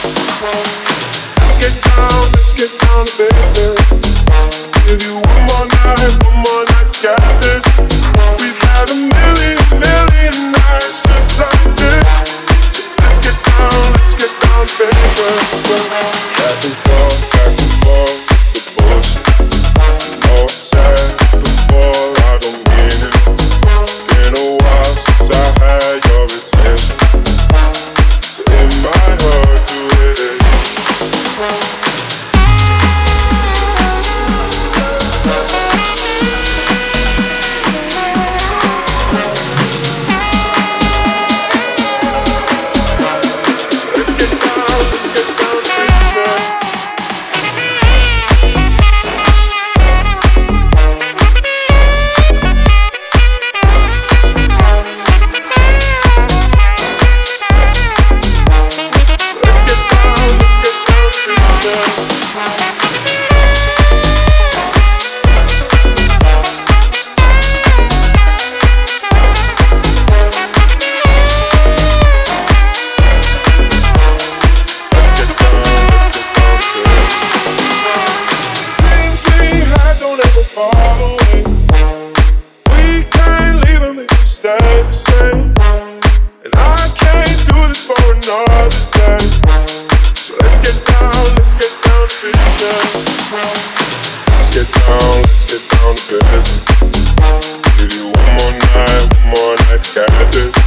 Let's get down to business. Give you one more night, got this.